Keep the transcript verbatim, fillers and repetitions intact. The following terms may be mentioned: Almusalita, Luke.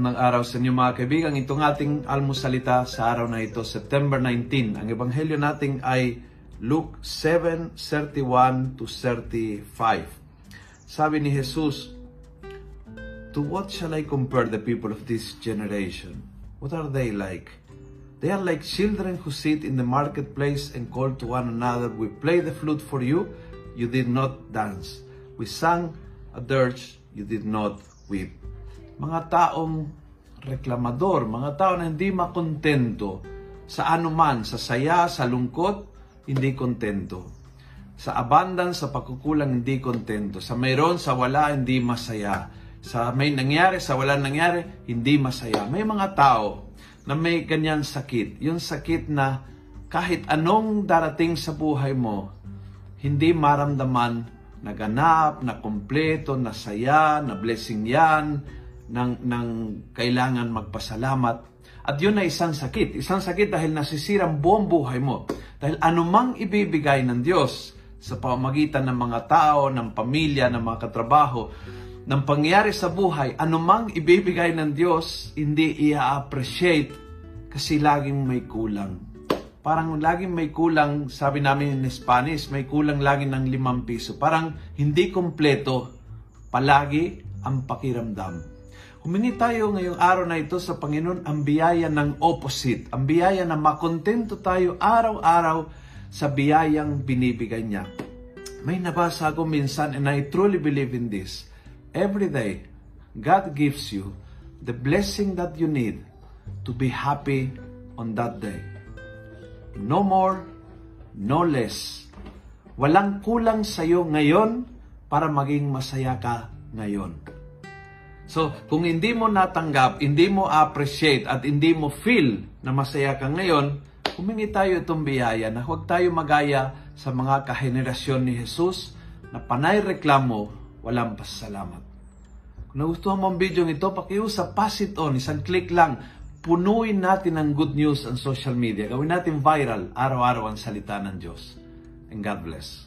ng araw sa inyo mga kaibigan. Itong ating almusalita sa araw na ito, September nineteenth. Ang ebanghelyo natin ay Luke seven, thirty-one to thirty-five. Sabi ni Jesus, "To what shall I compare the people of this generation? What are they like? They are like children who sit in the marketplace and call to one another, 'We played the flute for you, you did not dance. We sang a dirge, you did not weep.'" Mga taong reklamador, mga tao na hindi makontento sa anuman, sa saya, sa lungkot, hindi kontento. Sa abundance, sa pagkukulang, hindi kontento. Sa mayroon, sa wala, hindi masaya. Sa may nangyari, sa wala nangyari, hindi masaya. May mga tao na may ganyang sakit. Yung sakit na kahit anong darating sa buhay mo, hindi maramdaman na ganap, na kompleto, na saya, na blessing yan, ng, ng kailangan magpasalamat. At yun ay isang sakit. Isang sakit dahil nasisira ang buong buhay mo. Dahil anumang ibibigay ng Diyos sa pamamagitan ng mga tao, ng pamilya, ng mga katrabaho, ng pangyayari sa buhay, anumang ibibigay ng Diyos, hindi i-appreciate kasi laging may kulang. Parang laging may kulang, sabi namin in Spanish, may kulang lagi ng limang piso. Parang hindi kompleto palagi ang pakiramdam. Humingi tayo ngayong araw na ito sa Panginoon ang biyaya ng opposite, ang biyaya na makontento tayo araw-araw sa biyayang binibigay niya. May nabasa ako minsan, and I truly believe in this. Every day, God gives you the blessing that you need to be happy on that day. No more, no less. Walang kulang sa'yo ngayon para maging masaya ka ngayon. So, kung hindi mo natanggap, hindi mo appreciate, at hindi mo feel na masaya ka ngayon, humingi tayo itong biyaya na huwag tayo magaya sa mga kahenerasyon ni Jesus na panay reklamo, walang pasalamat. Kung nagustuhan mo ang video ito, pakiusap, pass it on, isang click lang. Punuin natin ang good news ang social media. Gawin natin viral araw-araw ang salita ng Diyos. And God bless.